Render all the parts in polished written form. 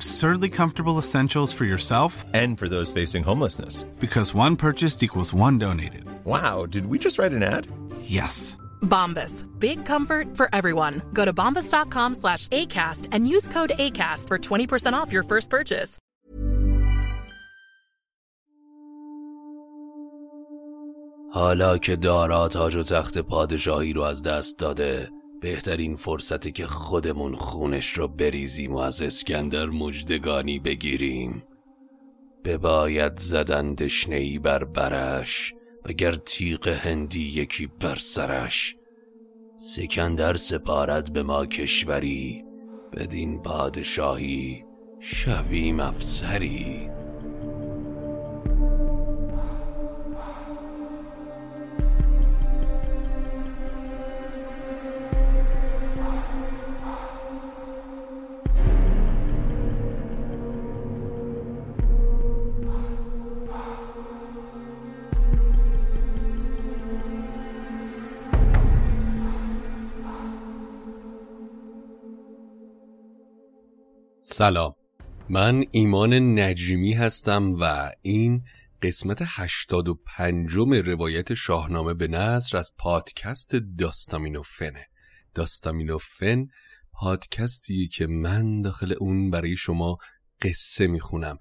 Absurdly comfortable essentials for yourself and for those facing homelessness. Because one purchased equals one donated. Wow, did we just write an ad? Yes. Bombas. Big comfort for everyone. Go to bombas.com/ACAST and use code ACAST for 20% off your first purchase. حالا که دارا تاج و تخت پادشاهی رو از دست داده، بهترین فرصتی که خودمون خونش رو بریزیم و از اسکندر مژدگانی بگیریم. بباید زدن دشنه‌ای بر برش، وگر تیغ هندی یکی بر سرش. سکندر سپارد به ما کشوری، بدین پادشاهی شویم افسری. سلام، من ایمان نجمی هستم و این قسمت 85 روایت شاهنامه به نثر از پادکست داستامینوفنه. داستامینوفن پادکستیه که من داخل اون برای شما قصه میخونم.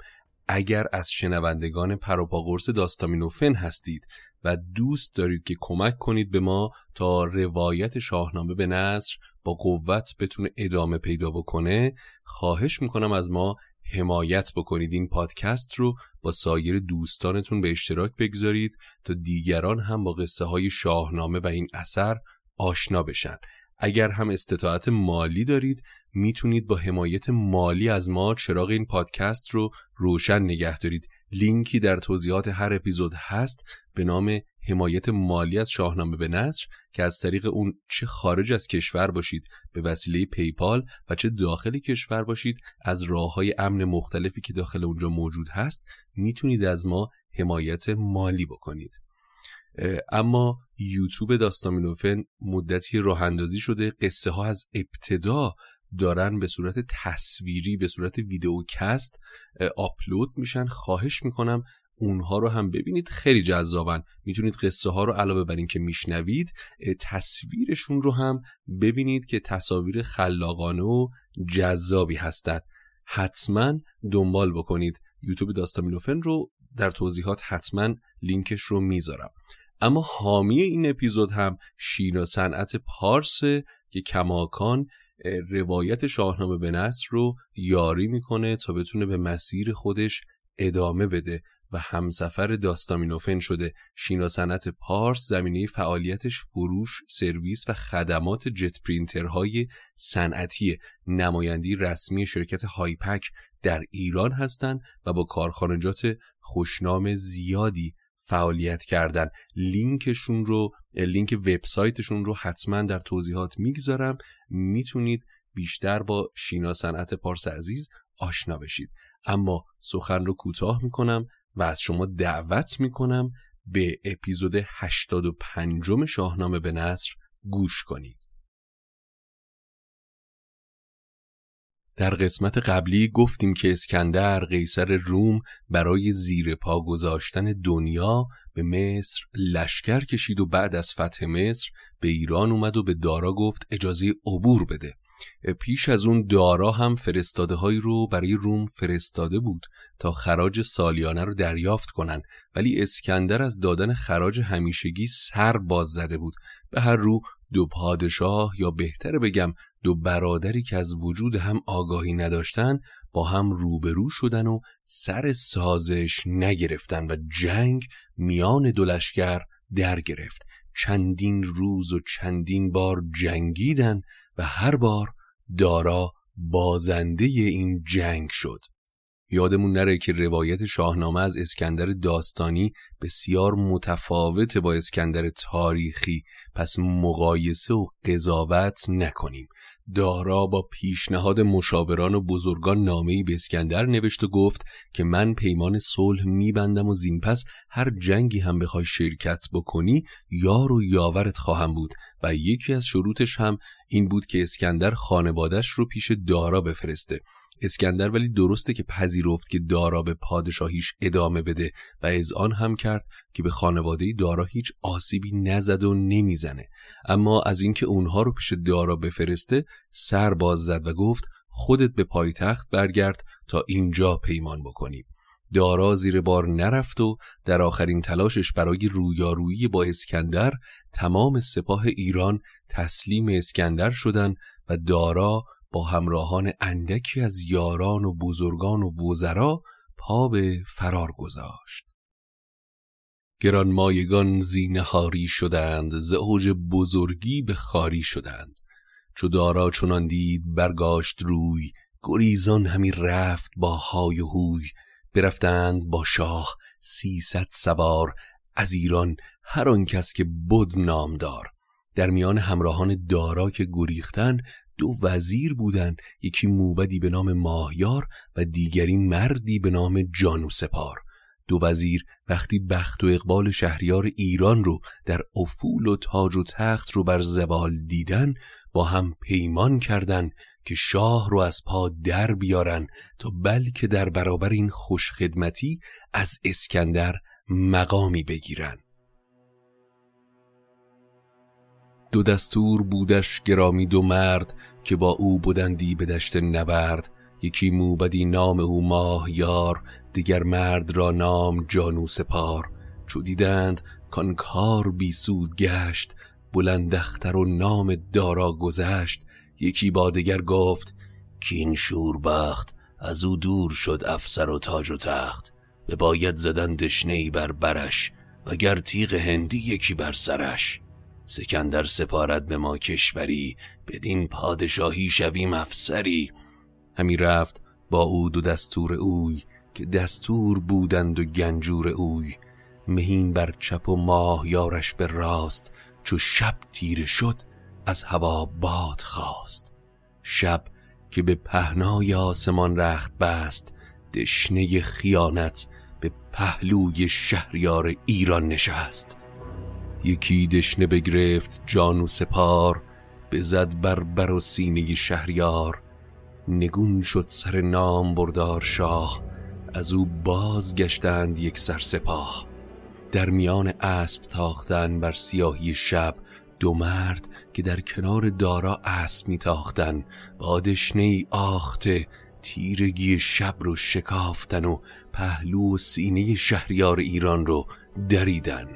اگر از شنوندگان پروپاگورس داستامینوفن هستید و دوست دارید که کمک کنید به ما تا روایت شاهنامه به نثر با قوت بتونه ادامه پیدا بکنه، خواهش میکنم از ما حمایت بکنید. این پادکست رو با سایر دوستانتون به اشتراک بگذارید تا دیگران هم با قصه های شاهنامه و این اثر آشنا بشن. اگر هم استطاعت مالی دارید، میتونید با حمایت مالی از ما چراغ این پادکست رو روشن نگه دارید. لینکی در توضیحات هر اپیزود هست به نام حمایت مالی از شاهنامه به نثر که از طریق اون چه خارج از کشور باشید به وسیله پیپال و چه داخل کشور باشید از راه‌های امن مختلفی که داخل اونجا موجود هست میتونید از ما حمایت مالی بکنید. اما یوتیوب داستامینوفن مدتی راه اندازی شده، قصه ها از ابتدا دارن به صورت تصویری، به صورت ویدئوکست آپلود میشن. خواهش میکنم اونها رو هم ببینید، خیلی جذابن. میتونید قصه ها رو علاوه بر این که میشنوید تصویرشون رو هم ببینید که تصاویر خلاقانه و جذابی هستند. حتما دنبال بکنید یوتیوب داستامینوفن رو، در توضیحات حتما لینکش رو میذارم. اما حامی این اپیزود هم شینا صنعت پارس که کماکان روایت شاهنامه به نثر رو یاری میکنه تا بتونه به مسیر خودش ادامه بده و همسفر داستامینوفن شده. شینا صنعت پارس زمینه فعالیتش فروش، سرویس و خدمات جت پرینترهای صنعتی، نماینده رسمی شرکت هایپک در ایران هستند و با کارخانجات خوشنام زیادی فعالیت کردن. لینک وبسایتشون رو حتما در توضیحات میگذارم، میتونید بیشتر با شینا صنعت پارس عزیز آشنا بشید. اما سخن رو کوتاه میکنم و از شما دعوت میکنم به اپیزود 85 شاهنامه به نثر گوش کنید. در قسمت قبلی گفتیم که اسکندر قیصر روم برای زیر پا گذاشتن دنیا به مصر لشکر کشید و بعد از فتح مصر به ایران اومد و به دارا گفت اجازه عبور بده. پیش از اون دارا هم فرستاده هایی رو برای روم فرستاده بود تا خراج سالیانه رو دریافت کنن، ولی اسکندر از دادن خراج همیشگی سر باز زده بود. به هر رو دو پادشاه، یا بهتر بگم دو برادری که از وجود هم آگاهی نداشتن، با هم روبرو شدن و سر سازش نگرفتن و جنگ میان دو لشکر در گرفت. چندین روز و چندین بار جنگیدن و هر بار دارا بازنده این جنگ شد. یادمون نره که روایت شاهنامه از اسکندر داستانی بسیار متفاوته با اسکندر تاریخی، پس مقایسه و قضاوت نکنیم. دارا با پیشنهاد مشاوران و بزرگان نامه‌ای به اسکندر نوشت و گفت که من پیمان صلح میبندم و زین پس هر جنگی هم بخوای شرکت بکنی یار و یاورت خواهم بود، و یکی از شروطش هم این بود که اسکندر خانوادش رو پیش دارا بفرسته. اسکندر ولی درسته که پذیرفت که دارا به پادشاهیش ادامه بده و از آن هم کرد که به خانواده دارا هیچ آسیبی نزد و نمیزنه، اما از اینکه اونها رو پیش دارا بفرسته سر باز زد و گفت خودت به پایتخت برگرد تا اینجا پیمان بکنیم. دارا زیر بار نرفت و در آخرین تلاشش برای رویارویی با اسکندر تمام سپاه ایران تسلیم اسکندر شدن و دارا با همراهان اندکی از یاران و بزرگان و وزرا پا به فرار گذاشت. گرانمایگان زینهاری شدند، ز اوج بزرگی به خاری شدند. چو دارا چنان دید برگاشت روی، گریزان همی رفت با های و هوی. برفتند با شاه 300 سوار، از ایران هر آن کس که بود نامدار. در میان همراهان دارا که گریختن دو وزیر بودن، یکی موبدی به نام ماهیار و دیگری مردی به نام جانوسپار. دو وزیر وقتی بخت و اقبال شهریار ایران رو در افول و تاج و تخت رو بر زوال دیدن، با هم پیمان کردند که شاه رو از پا در بیارن تا بلکه در برابر این خوشخدمتی از اسکندر مقامی بگیرن. دو دستور بودش گرامی دو مرد، که با او بودندی به دشت نبرد. یکی موبدی نام او ماهیار، دیگر مرد را نام جانوسپار. چو دیدند کان کار بی سود گشت، بلند اختر و نام دارا گذشت. یکی با دیگر گفت کین شوربخت، از او دور شد افسر و تاج و تخت. به باید زدن دشنه‌ای بر برش، وگر تیغ هندی یکی بر سرش. سکندر سپارد به ما کشوری، بدین پادشاهی شویم افسری. همی رفت با او دو دستور اوی، که دستور بودند و گنجور اوی. مهین بر چپ و ماه یارش به راست، چو شب تیره شد از هوا باد خواست. شب که به پهنای آسمان رخت بست، دشنه خیانت به پهلوی شهریار ایران نشست. یکی دشنه بگرفت جانوسپار، بزد بر بر و سینه شهریار. نگون شد سر نام بردار شاه، از او باز گشتند یک سر سپاه. در میان اسب تاختن بر سیاهی شب، دو مرد که در کنار دارا اسب می تاختن. با دشنه ای آخته تیرگی شب رو شکافتن و پهلو و سینه شهریار ایران رو دریدن.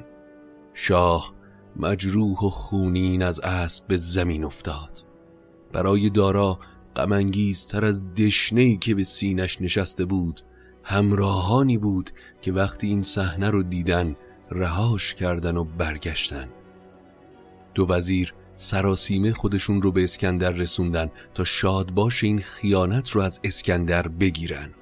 شاه مجروح و خونین از اسب به زمین افتاد. برای دارا غم انگیزتر از دشنه‌ای که به سینش نشسته بود. همراهانی بود که وقتی این صحنه رو دیدن رهاش کردن و برگشتن. دو وزیر سراسیمه خودشون رو به اسکندر رسوندن تا شاد باش این خیانت رو از اسکندر بگیرن.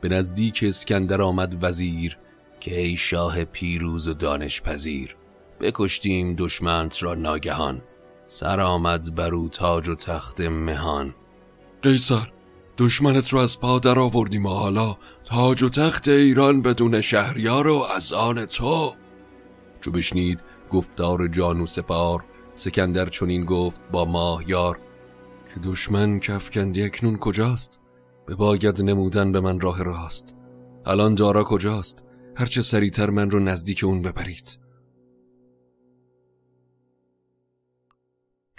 به نزدیک اسکندر آمد وزیر، که ای شاه پیروز و دانش پذیر. بکشتیم دشمنت را ناگهان، سر آمد بر او تاج و تخت مهان. قیصر دشمنت را از پا در آوردیم، و حالا تاج و تخت ایران بدون شهریار و از آن تو. چو بشنید گفتار جانوسپار، سکندر چنین گفت با ماهیار. که دشمن کفکندی اکنون کجاست؟ به باید نمودن به من راه راست. الان دارا کجاست؟ هرچه سریعتر من رو نزدیک اون ببرید.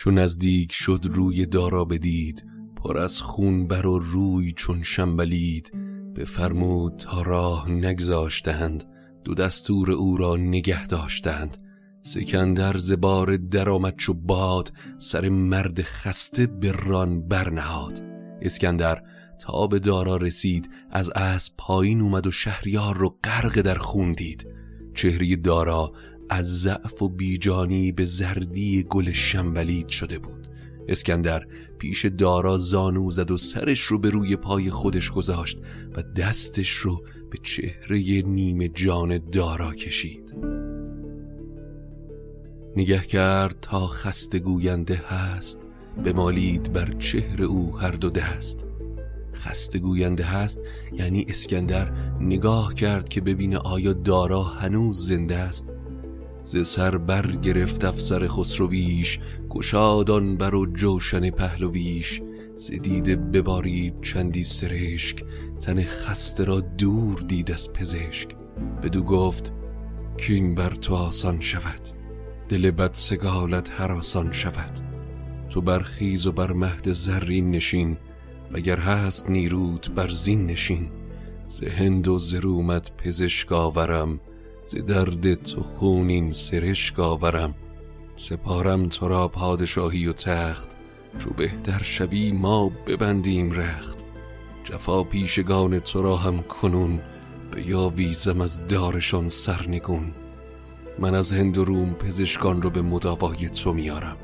چون نزدیک شد روی دارا بدید، پر از خون بر و روی چون شنبلید. بفرمود تا راه نگذاشتند، دو دستور او را نگه داشتند. سکندر زبار در آمد چو باد، سر مرد خسته به ران برنهاد. اسکندر تا به دارا رسید، از اسب پایین اومد و شهریار رو غرق در خون دید. چهره دارا از ضعف و بیجانی به زردی گل شنبلید شده بود. اسکندر پیش دارا زانو زد و سرش رو به روی پای خودش گذاشت و دستش رو به چهره نیمه جان دارا کشید. نگه کرد تا خسته گوینده هست، بمالید بر چهره او هر دو دست. خسته گوینده هست یعنی اسکندر نگاه کرد که ببینه آیا دارا هنوز زنده است. ز سر بر گرفت افسر خسرویش، گشادان بر و جوشن پهلویش. ز دیده ببارید چندی سرشک، تن خسته را دور دید از پزشک. بدو گفت کین بر تو آسان شود، دل بد سگالت هر آسان شود. تو برخیز و بر مهد زرین نشین، وگر هست نیروت بر زین نشین. ز هند و ز رومت پزشک آورم، ز درد تو خونین سرشک آورم. سپارم تو را پادشاهی و تخت، چو بهتر شوی ما ببندیم رخت. جفا پیشگان تو را هم کنون، بیاویزم از دارشان سرنگون. من از هند و روم پزشکان رو به مداوای تو میارم،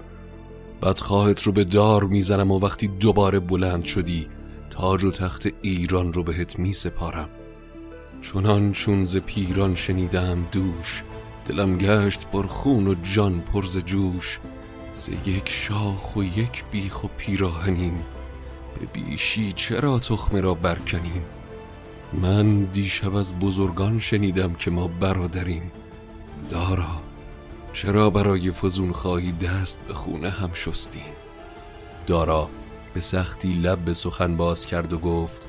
بدخواهت رو به دار میزنم و وقتی دوباره بلند شدی تاج و تخت ایران رو بهت میسپارم. چونان چون ز پیران شنیدم دوش، دلم گشت پر خون و جان پر ز جوش. ز یک شاخ و یک بیخ و پیراهنیم، به بیشی چرا تخمه را برکنیم. من دیشب از بزرگان شنیدم که ما برادریم. دارا چرا برای فزون خواهی دست به خونه هم شستیم؟ دارا به سختی لب به سخن باز کرد و گفت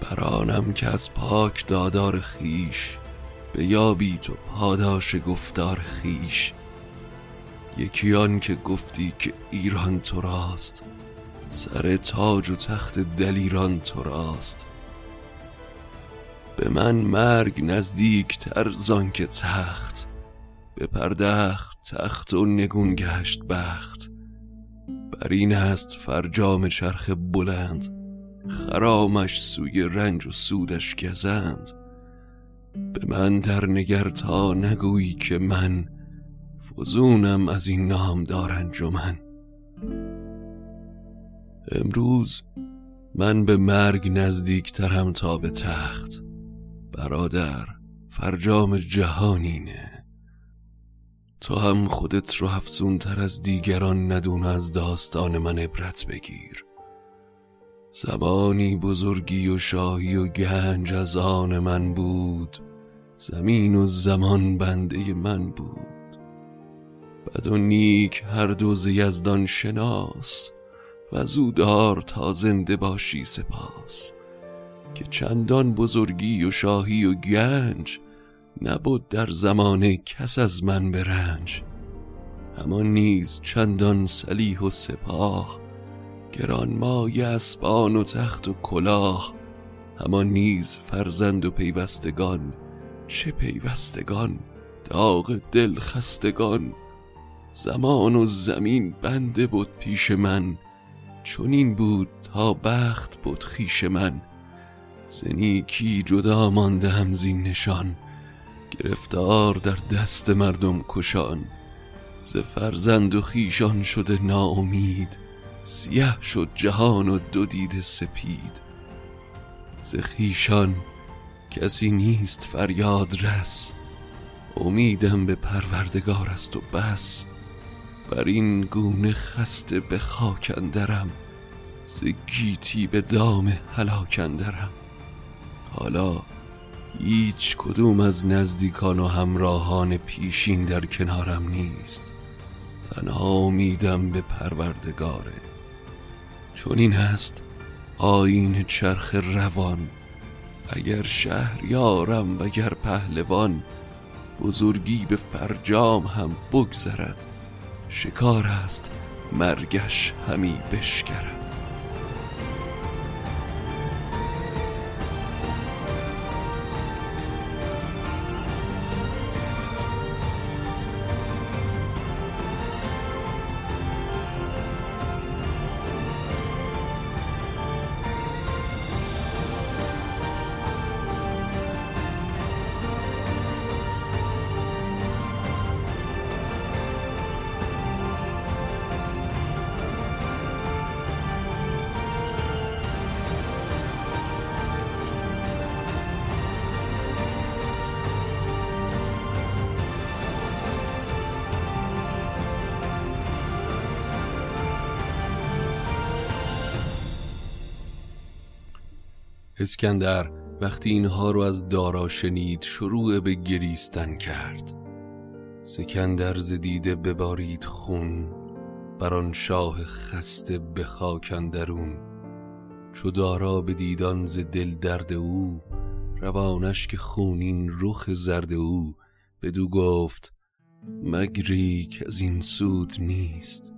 برانم که از پاک دادار خیش، بیابی تو پاداش گفتار خیش. یکیان که گفتی که ایران تو راست، سر تاج و تخت دلیران تو راست. به من مرگ نزدیک تر زان که تخت، به پردخت تخت و نگون گشت بخت. بر این است فرجام چرخ بلند، خرامش سوی رنج و سودش گزند. به من در نگر تا نگویی که من، فزونم از این نام دارن جمن. امروز من به مرگ نزدیک ترم تا به تخت، برادر فرجام جهانینه. تو هم خودت رو افزون تر از دیگران ندون، از داستان من عبرت بگیر. زمانی بزرگی و شاهی و گنج از آن من بود، زمین و زمان بنده من بود. بد و نیک هر دو ز یزدان شناس، و زودار تا زنده باشی سپاس. که چندان بزرگی و شاهی و گنج، نبود در زمانه کس از من به رنج. همان نیز چندان سلیح و سپاه، گرانمایه اسبان و تخت و کلاه. همان نیز فرزند و پیوستگان، چه پیوستگان داغ دل خستگان. زمان و زمین بنده بود پیش من، چون این بود تا بخت بود خیش من. زنیکی جدا مانده هم زین نشان، گرفتار در دست مردم کشان. ز فرزند و خیشان شده ناامید، سیاه شد جهان و دو دید سپید. ز خیشان کسی نیست فریاد رس، امیدم به پروردگار است و بس. بر این گونه خسته به خاک اندرم، ز گیتی به دام هلاک اندرم. حالا هیچ کدوم از نزدیکان و همراهان پیشین در کنارم نیست، تنها امیدم به پروردگاره. چون این هست آیین چرخ روان، اگر شهریارم وگر پهلوان. بزرگی به فرجام هم بگذرد، شکار است مرگش همی بشکرد. اسکندر وقتی اینها رو از دارا شنید شروع به گریستن کرد. سکندر ز دیده ببارید خون، بر آن شاه خسته به خاک اندرون. چو دارا بدید آن ز دل درد او، روانش که خونین رخ زرد او. بدو گفت مگری که از این سود نیست،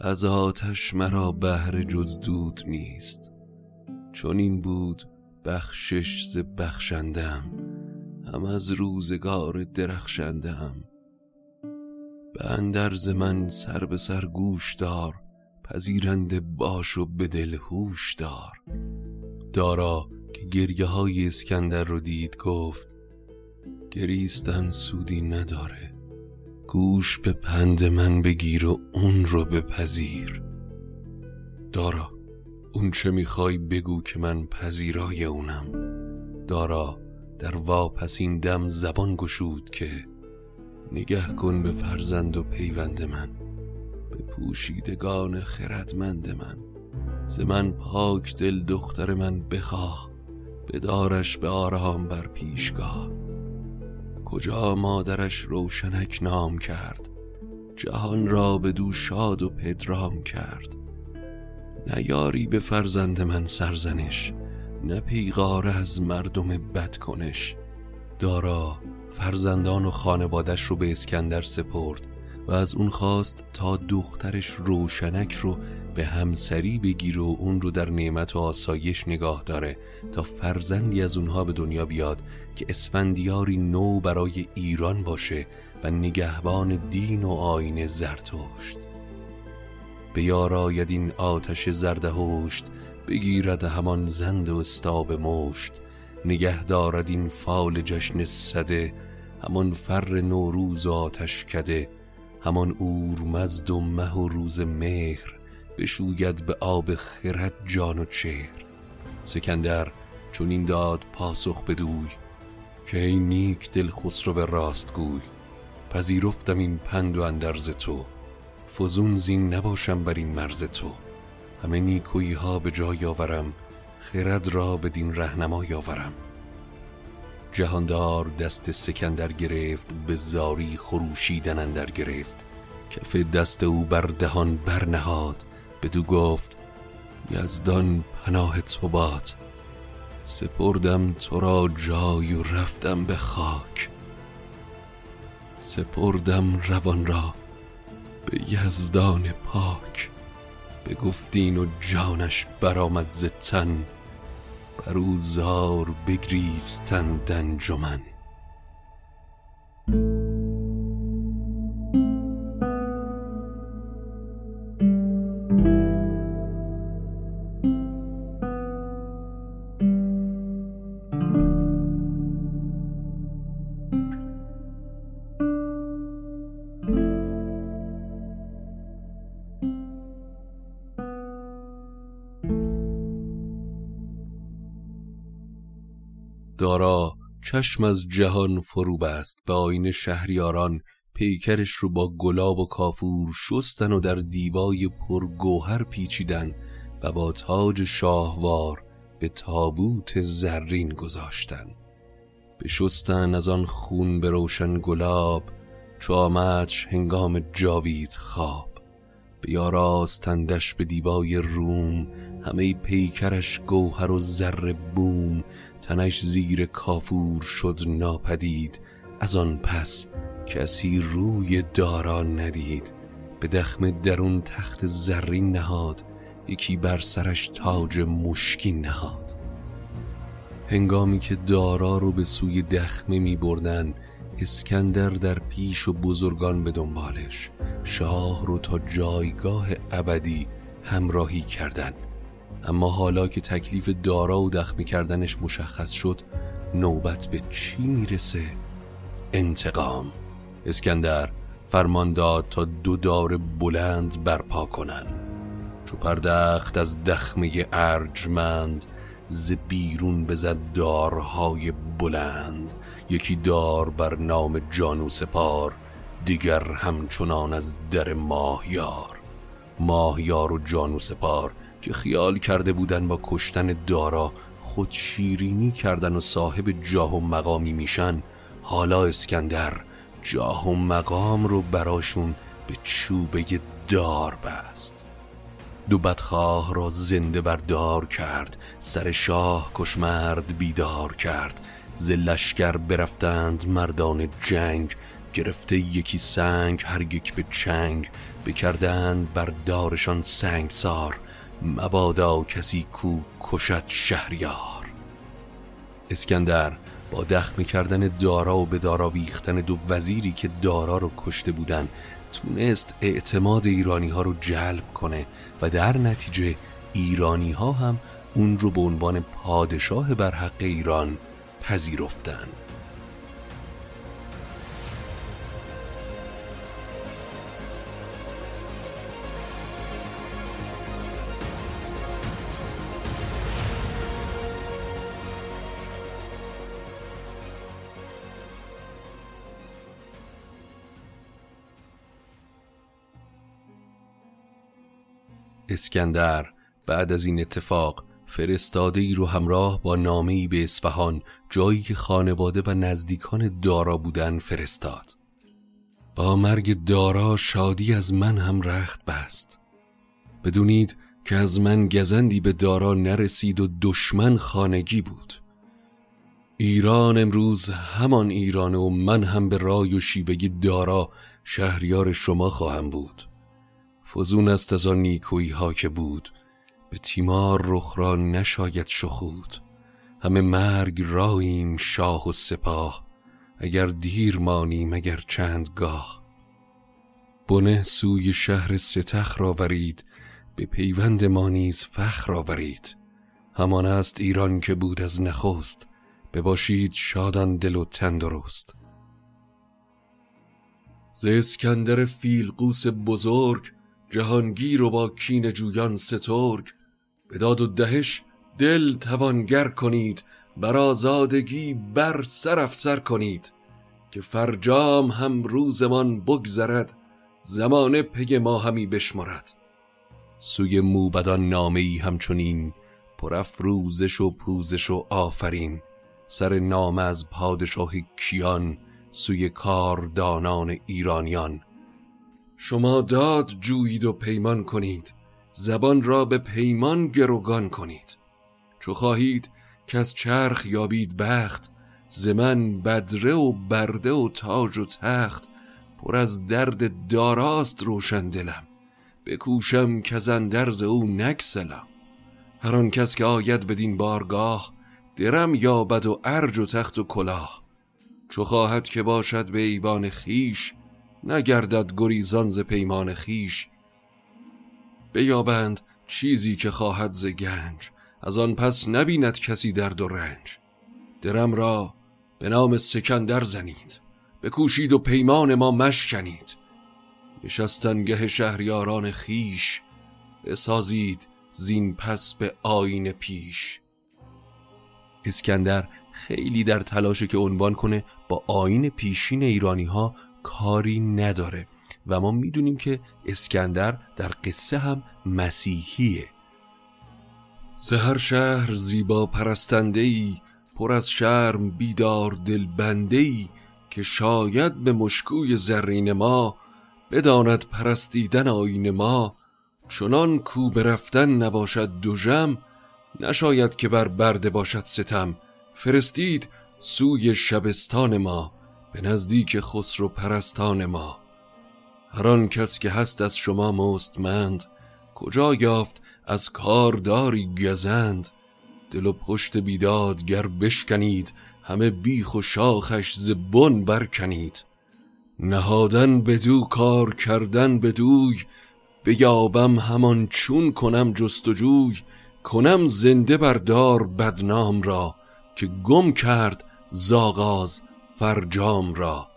از آتش مرا بهره جز دود نیست. چون این بود بخشش ز بخشندم، هم از روزگار درخشندم. به اندرز من سر به سر گوش دار، پذیرنده باش و به دل هوش دار. دارا که گریه های اسکندر رو دید گفت گریستن سودی نداره، گوش به پند من بگیر و اون رو بپذیر. دارا اون چه میخوای بگو که من پذیرای اونم. دارا در واپسین دم زبان گشود که نگه کن به فرزند و پیوند من، به پوشیدگان خردمند من. ز من پاک دل دختر من بخواه، بدارش به آرام بر پیشگاه. کجا مادرش روشنک نام کرد، جهان را بدو شاد و پدرام کرد. نیاری به فرزند من سرزنش، نه پیغاره از مردم بدکنش. دارا فرزندان و خانوادش رو به اسکندر سپرد و از اون خواست تا دخترش روشنک رو به همسری بگیر و اون رو در نعمت و آسایش نگاه داره تا فرزندی از اونها به دنیا بیاد که اسفندیاری نو برای ایران باشه و نگهبان دین و آیین زرتشت. به یار آید این آتش زردهشت، بگیرد همان زند و استاب مشت. نگه دارد این فال جشن صده، همان فر نوروز و آتش کده. همان اورمزد و مه و روز مهر، بشوید به آب خرد جان و چهر. سکندر چون این داد پاسخ بدوی که ای نیک دل خسرو و راست گوی، پذیرفتم این پند و اندرز تو، فزون زین نباشم بر این مرز تو. همه نیکویی ها به جای آورم، خرد را به دین رهنمای آورم. جهاندار دست سکندر گرفت، به زاری خروشیدن اندر گرفت. کف دست او بر دهان برنهاد، بدو گفت یزدان پناه تو باد. سپردم تو را جای و رفتم به خاک، سپردم روان را به یزدان پاک. بگفتین و جانش برآمد ز تن، بر او زار بگریستند انجمن. دارا چشم از جهان فرو بست، به آینه شهریاران پیکرش رو با گلاب و کافور شستن و در دیبای پرگوهر پیچیدن و با تاج شاهوار به تابوت زرین گذاشتن. بشستن از آن خون به روشن گلاب، چو آمدش هنگام جاوید خواب. بیاراستندش به دیبای روم، همه پیکرش گوهر و زر بوم. تنش زیر کافور شد ناپدید، از آن پس کسی روی دارا ندید. به دخم درون تخت زرین نهاد، یکی بر سرش تاج مشکین نهاد. هنگامی که دارا رو به سوی دخمه می بردن، اسکندر در پیش و بزرگان به دنبالش، شاه رو تا جایگاه ابدی همراهی کردن. اما حالا که تکلیف دارا و دخمه کردنش مشخص شد، نوبت به چی میرسه؟ انتقام. اسکندر فرمان داد تا 2 دار بلند برپا کنن. چو پردخت از دخمه ارجمند، ز بیرون بزد دارهای بلند. یکی دار بر نام جانو سپار، دیگر همچنان از در ماهیار. ماهیار و جانو سپار که خیال کرده بودن با کشتن دارا خود شیرینی کردن و صاحب جاه و مقامی میشن، حالا اسکندر جاه و مقام رو براشون به چوبه دار بست. 2 بدخواه را زنده بر دار کرد، سر شاه کشمرد بیدار کرد. ز لشکر برفتند مردان جنگ، گرفته یکی سنگ هر یک به چنگ. بکردند بر دارشان سنگسار، مبادا کسی کو کشد شهریار. اسکندر با دخمه کردن دارا و به دارا ویختن 2 وزیری که دارا رو کشته بودن، تونست اعتماد ایرانی ها رو جلب کنه و در نتیجه ایرانی ها هم اون رو به عنوان پادشاه برحق ایران پذیرفتن. اسکندر بعد از این اتفاق فرستاده ای رو همراه با نامه ای به اصفهان، جایی که خانواده و نزدیکان دارا بودن، فرستاد. با مرگ دارا شادی از من هم رخت بست. بدونید که از من گزندی به دارا نرسید و دشمن خانگی بود. ایران امروز همان ایران و من هم به رای و شیوه دارا شهریار شما خواهم بود. فزون است از آن نیکویی ها که بود، به تیمار رخ را نشاید شخود. همه مرگ راییم شاه و سپاه، اگر دیر مانیم اگر چند گاه. بنه سوی شهر ستخ را ورید، به پیوند ما نیز فخر را ورید. همان است ایران که بود از نخست، بباشید شادان دل و تندرست. ز اسکندر فیلقوس بزرگ، جهانگیر و با کین جویان سترگ. به داد و دهش دل توانگر کنید، بر آزادگی بر سر افسر کنید. که فرجام هم روزمان بگذرد، زمان پی ما همی بشمارد. سوی موبدان نامه‌ای همچنین، پرافروزش و پوزش و آفرین. سر نامه از پادشاه کیان، سوی کاردانان ایرانیان. شما داد جویید و پیمان کنید، زبان را به پیمان گروگان کنید. چو خواهید که از چرخ یابید بخت، زمن بدره و برده و تاج و تخت. پر از درد داراست روشن دلم، بکوشم که از اندرز او نکسلم. هر آن کس که آید بدین بارگاه، درم یابد و ارج و تخت و کلاه. چو خواهد که باشد به ایوان خیش، نگردد گریزان ز پیمان خیش. بیابند چیزی که خواهد ز گنج، از آن پس نبیند کسی درد و رنج. درم را به نام اسکندر زنید، بکوشید و پیمان ما مشکنید. نشستنگه شهریاران خیش، بسازید زین پس به آیین پیش. اسکندر خیلی در تلاشه که عنوان کنه با آیین پیشین ایرانی ها کاری نداره و ما میدونیم که اسکندر در قصه هم مسیحیه. ز هر شهر زیبا پرستنده‌ای، پر از شرم بیدار دلبنده‌ای. که شاید به مشکوی زرین ما، بداند پرستیدن آیین ما. چنان کو برفتن نباشد دژم، نشاید که بر برده باشد ستم. فرستید سوی شبستان ما، به نزدیک خسرو پرستان ما. هر آن کس که هست از شما مستمند، کجا یافت از کارداری گزند؟ دل و پشت بیداد گر بشکنید، همه بیخ و شاخش ز بن برکنید. نهادن بدو کار کردن بدوی، بیابم همان چون کنم جستجوی. کنم زنده بردار بدنام را، که گم کرد زاغاز فرجام را.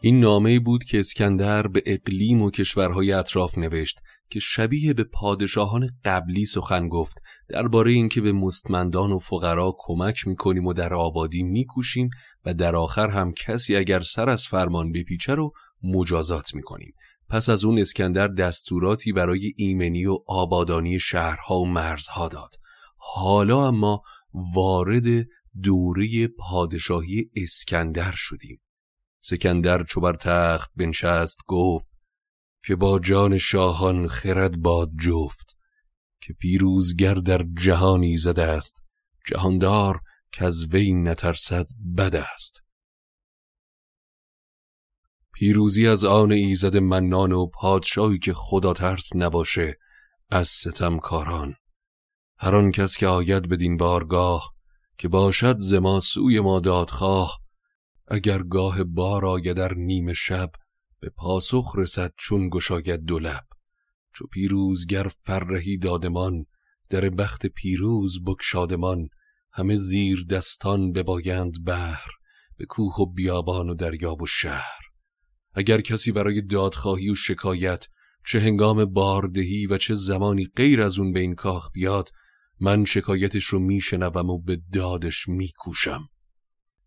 این نامه‌ای بود که اسکندر به اقلیم و کشورهای اطراف نوشت که شبیه به پادشاهان قبلی سخن گفت درباره اینکه به مستمندان و فقرا کمک می‌کنیم و در آبادی می‌کوشیم و در آخر هم کسی اگر سر از فرمان بپیچه رو مجازات می‌کنیم. پس از اون اسکندر دستوراتی برای ایمنی و آبادانی شهرها و مرزها داد. حالا اما وارد دوره پادشاهی اسکندر شدیم. سکندر چو بر تخت بنشست گفت، که با جان شاهان خرد باد جفت. که پیروزگر در جهانی زده است، جهاندار که از وی نترسد بد است. پیروزی از آن ایزد منان و پادشاهی که خدا ترس نباشه از ستمکاران. هر آن کس که آید بدین بارگاه، که باشد ز ما سوی ما دادخواه. اگر گاه بار آید در نیم شب، به پاسخ رسد چون گشاید دو لب. چو پیروزگر فرهی دادمان، در بخت پیروز بگشادمان. همه زیر دستان ببایند بحر، به کوه و بیابان و دریا و شهر. اگر کسی برای دادخواهی و شکایت، چه هنگام باردهی و چه زمانی غیر از اون به این کاخ بیاد، من شکایتش رو میشنوم و به دادش میکوشم.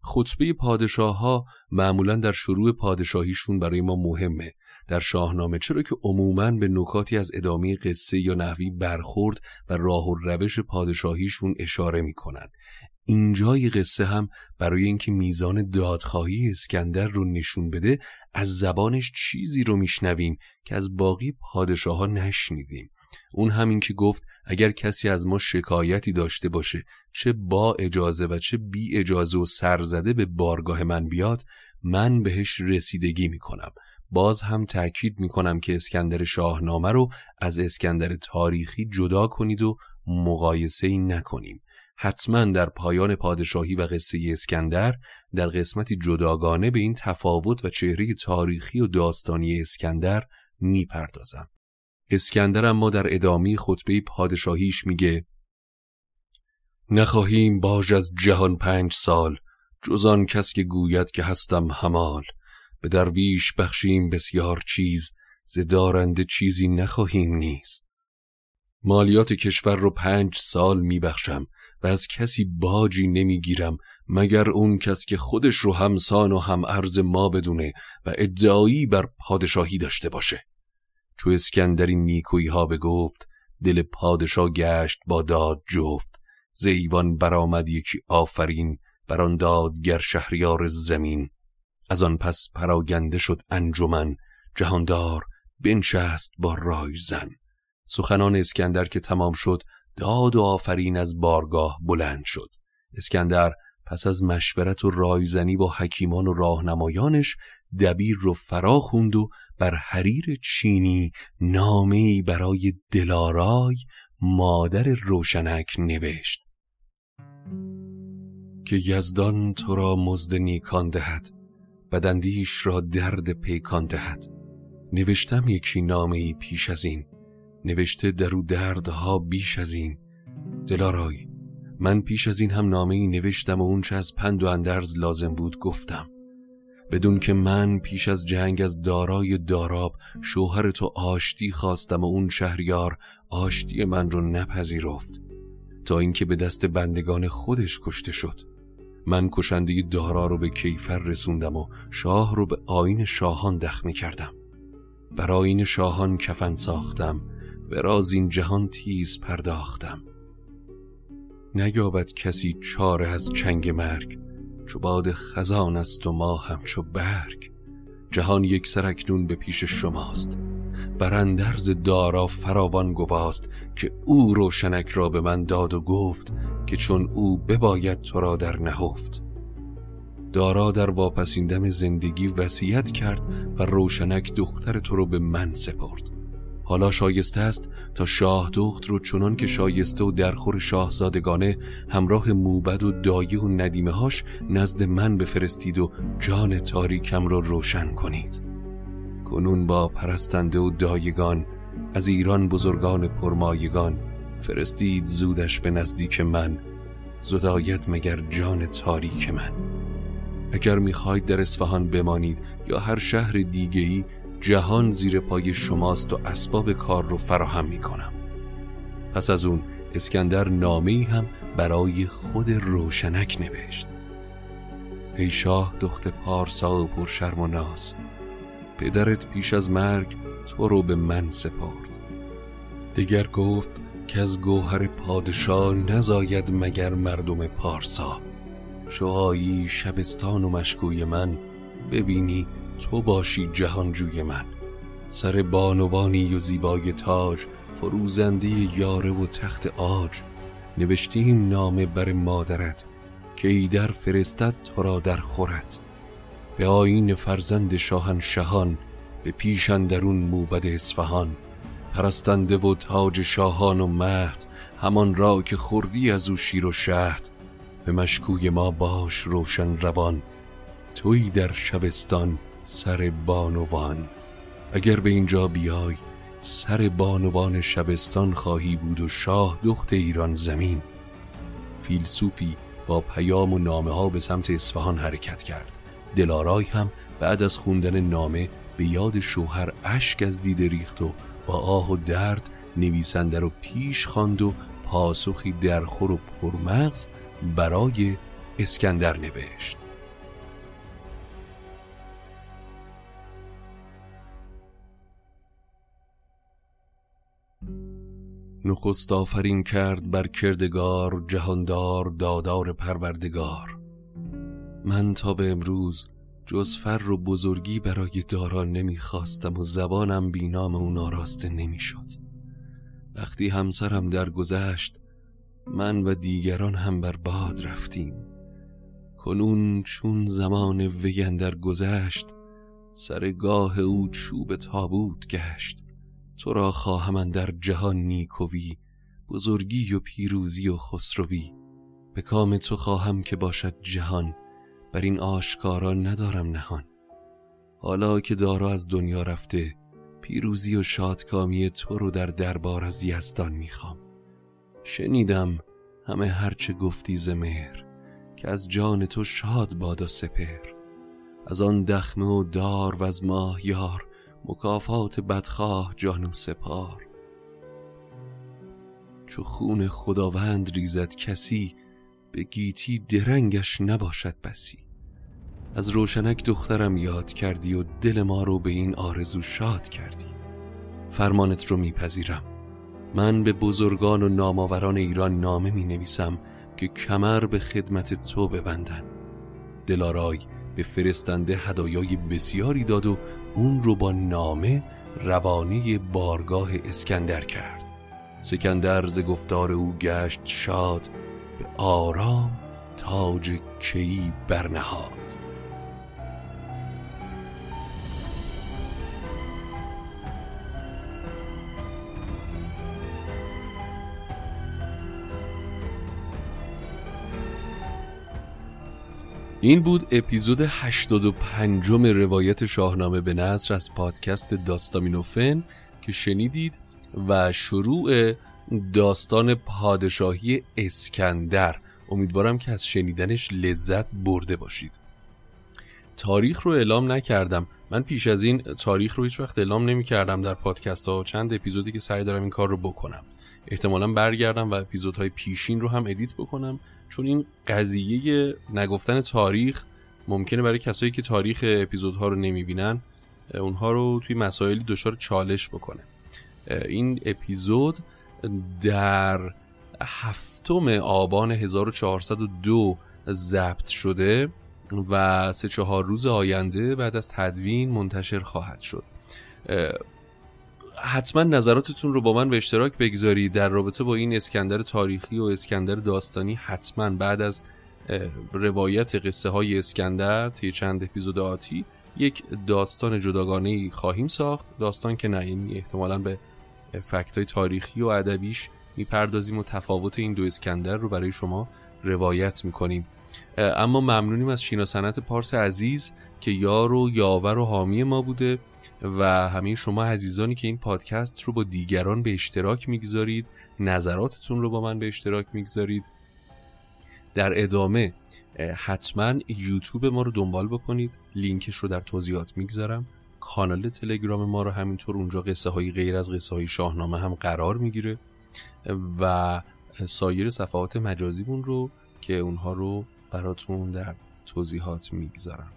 خطبه پادشاه‌ها معمولاً در شروع پادشاهیشون برای ما مهمه در شاهنامه، چرا که عموماً به نکاتی از ادامه قصه یا نحوی برخورد و راه و روش پادشاهیشون اشاره میکنن. اینجای قصه هم برای اینکه میزان دادخواهی اسکندر رو نشون بده، از زبانش چیزی رو میشنویم که از باقی پادشاه‌ها نشنیدیم. اون همین که گفت اگر کسی از ما شکایتی داشته باشه، چه با اجازه و چه بی اجازه و سرزده به بارگاه من بیاد، من بهش رسیدگی میکنم. باز هم تأکید میکنم که اسکندر شاهنامه رو از اسکندر تاریخی جدا کنید و مقایسه‌ای نکنیم. حتما در پایان پادشاهی و قصه اسکندر در قسمتی جداگانه به این تفاوت و چهره تاریخی و داستانی اسکندر میپردازم. اسکندر اما در ادامه خطبه پادشاهیش میگه، نخواهیم باج از جهان 5 سال، جز آن کس که گوید که هستم همال. به درویش بخشیم بسیار چیز، ز دارنده چیزی نخواهیم نیز. مالیات کشور رو 5 سال میبخشم و از کسی باجی نمیگیرم، مگر اون کس که خودش رو همسان و هم ارز ما بدونه و ادعایی بر پادشاهی داشته باشه. چو اسکندری نیکویی ها بگفت، دل پادشاه گشت با داد جفت. ز ایوان برآمد یکی آفرین، بر آن دادگر شهریار زمین. از آن پس پراگنده شد انجمن، جهاندار بنشست با رایزن. سخنان اسکندر که تمام شد، داد و آفرین از بارگاه بلند شد. اسکندر پس از مشورت و رایزنی با حکیمان و راهنمایانش، دبیر رو فرا خوند و بر حریر چینی نامه‌ای برای دلارای مادر روشنک نوشت، که یزدان تو را مزد نیکان دهد، بداندیش را درد پیکان دهد. نوشتم یکی نامه‌ای پیش از این، نوشته درو دردها بیش از این. دلارای، من پیش از این هم نامه‌ای نوشتم و اون چه از پند و اندرز لازم بود گفتم. بدون که من پیش از جنگ از دارای داراب شوهر تو آشتی خواستم و اون شهریار آشتی من رو نپذیرفت، تا اینکه به دست بندگان خودش کشته شد. من کشنده دارا رو به کیفر رسوندم و شاه رو به آیین شاهان دخمه کردم. بر آیین شاهان کفن ساختم، به راز این جهان تیز پرداختم. نیابد کسی چاره از چنگ مرگ، چو باد خزان است و ما همچو برگ. جهان یک سر اکنون به پیش شماست، براندرز دارا فراوان گواست. که او روشنک را به من داد و گفت، که چون او بباید تو را در نهفت. دارا در واپسین دم زندگی وصیت کرد و روشنک دختر تو رو به من سپرد. حالا شایسته است تا شاه دخت رو چنان که شایسته و درخور شاهزادگانه همراه موبد و دایه و ندیمه هاش نزد من بفرستید و جان تاریکم رو روشن کنید. کنون با پرستنده و دایگان از ایران بزرگان پرمایگان فرستید زودش به نزدیک من، زدایت مگر جان تاریک من. اگر میخواید در اصفهان بمانید یا هر شهر دیگه‌ای، جهان زیر پای شماست و اسباب کار رو فراهم میکنم. پس از اون اسکندر نامه‌ای هم برای خود روشنک نوشت. ای شاه دخت پارسا و پرشرم و ناز، پدرت پیش از مرگ تو رو به من سپرد. دیگر گفت که از گوهر پادشاه نزاید مگر مردم پارسا. شعایی شبستان و مشکوی من، ببینی تو باشی جهانجوی من. سر بانوانی و زیبای تاج، فروزنده یاره و تخت آج. نوشتیم نامه بر مادرت، که ایدر فرستد تو را در خورد. به آیین فرزند شاهنشهان، به پیش اندرون موبد اصفهان. پرستنده و تاج شاهان و مهد، همان را که خوردی از او شیر و شهد. به مشکوی ما باش روشن روان، توی در شبستان سر بانوان. اگر به اینجا بیای سر بانوان شبستان خواهی بود و شاه دخت ایران زمین. فیلسوفی با پیام و نامه ها به سمت اصفهان حرکت کرد. دلارای هم بعد از خوندن نامه به یاد شوهر اشک از دیده ریخت و با آه و درد نویسنده رو پیش خواند و پاسخی درخور و پرمغز برای اسکندر نوشت. نخست آفرین کرد بر کردگار، جهاندار دادار پروردگار. من تا به امروز جز فر و بزرگی برای دارا نمیخواستم و زبانم بی نام او ناراسته نمیشد. وقتی همسرم درگذشت، من و دیگران هم بر باد رفتیم. کنون چون زمان وی اندر گذشت، سرگاه او چوب تابوت گشت. تو را خواهم اندر جهان نیکوی، بزرگی و پیروزی و خسروی. به کام تو خواهم که باشد جهان، بر این آشکارا ندارم نهان. حالا که دارا از دنیا رفته، پیروزی و شادکامی تو رو در دربار از یزدان میخوام. شنیدم همه هرچه گفتی ز مهر، که از جان تو شاد بادا سپهر. از آن دخمه و دار و از ماهیار، مکافات بدخواه جانو سپار. چو خون خداوند ریزد کسی، به گیتی درنگش نباشد بسی. از روشنک دخترم یاد کردی و دل ما رو به این آرزو شاد کردی. فرمانت رو میپذیرم. من به بزرگان و ناماوران ایران نامه می نویسم که کمر به خدمت تو ببندن. دلارای به فرستنده هدایای بسیاری داد و اون رو با نامه روانه بارگاه اسکندر کرد. سکندر ز گفتار او گشت شاد، به آرام تاج کیی برنهاد. این بود اپیزود 85 روایت شاهنامه به نثر از پادکست داستامینوفن که شنیدید و شروع داستان پادشاهی اسکندر. امیدوارم که از شنیدنش لذت برده باشید. تاریخ رو اعلام نکردم. من پیش از این تاریخ رو هیچ وقت اعلام نمی کردم در پادکست ها. چند اپیزودی که سعی دارم این کار رو بکنم. احتمالاً برگردم و اپیزودهای پیشین رو هم ادیت بکنم، چون این قضیه نگفتن تاریخ ممکنه برای کسایی که تاریخ اپیزودها رو نمیبینن اونها رو توی مسائلی دچار چالش بکنه. این اپیزود در 7 آبان 1402 ضبط شده و 3-4 روز آینده بعد از تدوین منتشر خواهد شد. حتما نظراتتون رو با من به اشتراک بگذارید در رابطه با این اسکندر تاریخی و اسکندر داستانی. حتما بعد از روایت قصه های اسکندر طی چند اپیزود آتی یک داستان جداگانه‌ای خواهیم ساخت، داستان که نه احتمالاً به فکت‌های تاریخی و ادبیش میپردازیم و تفاوت این دو اسکندر رو برای شما روایت میکنیم. اما ممنونیم از شینا سنت پارس عزیز که یار و یاور و حامی ما بوده و همه شما عزیزانی که این پادکست رو با دیگران به اشتراک میگذارید، نظراتتون رو با من به اشتراک میگذارید. در ادامه حتما یوتیوب ما رو دنبال بکنید، لینکش رو در توضیحات میگذارم. کانال تلگرام ما رو همینطور، اونجا قصه هایی غیر از قصه های شاهنامه هم قرار میگیره و سایر صفحات مجازیمون رو که اونها رو براتون در توضیحات میگذارم.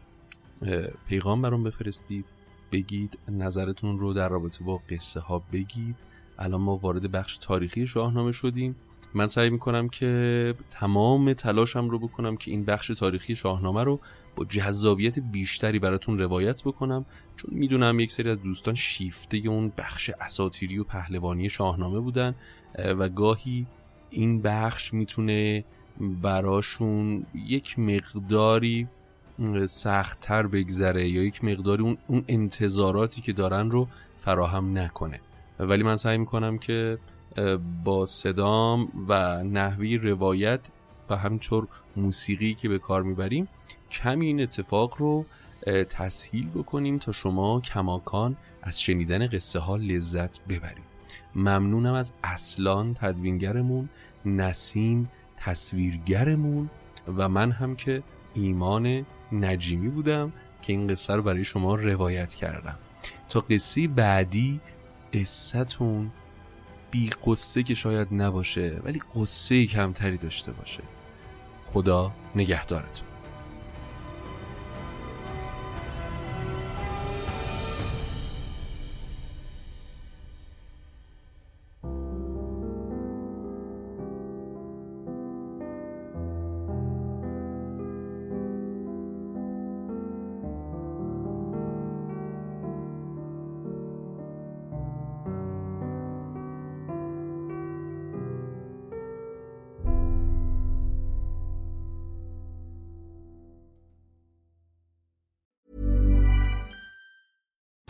پیغام برام بفرستید، بگید نظرتون رو در رابطه با قصه ها بگید. الان ما وارد بخش تاریخی شاهنامه شدیم. من سعی میکنم که تمام تلاشم رو بکنم که این بخش تاریخی شاهنامه رو با جذابیت بیشتری براتون روایت بکنم، چون میدونم یک سری از دوستان شیفته اون بخش اساطیری و پهلوانی شاهنامه بودن و گاهی این بخش میتونه براشون یک مقداری سخت‌تر بگذره یا یک مقداری اون انتظاراتی که دارن رو فراهم نکنه. ولی من سعی میکنم که با صدام و نحوی روایت و همچور موسیقی که به کار میبریم کمی این اتفاق رو تسهیل بکنیم تا شما کماکان از شنیدن قصه ها لذت ببرید. ممنونم از اصلان تدوینگرمون، نسیم تصویرگرمون و من هم که ایمان نجیمی بودم که این قصه رو برای شما روایت کردم. تا قصه بعدی، قصه‌تون بی قصه که شاید نباشه ولی قصه کمتری داشته باشه. خدا نگهدارتون.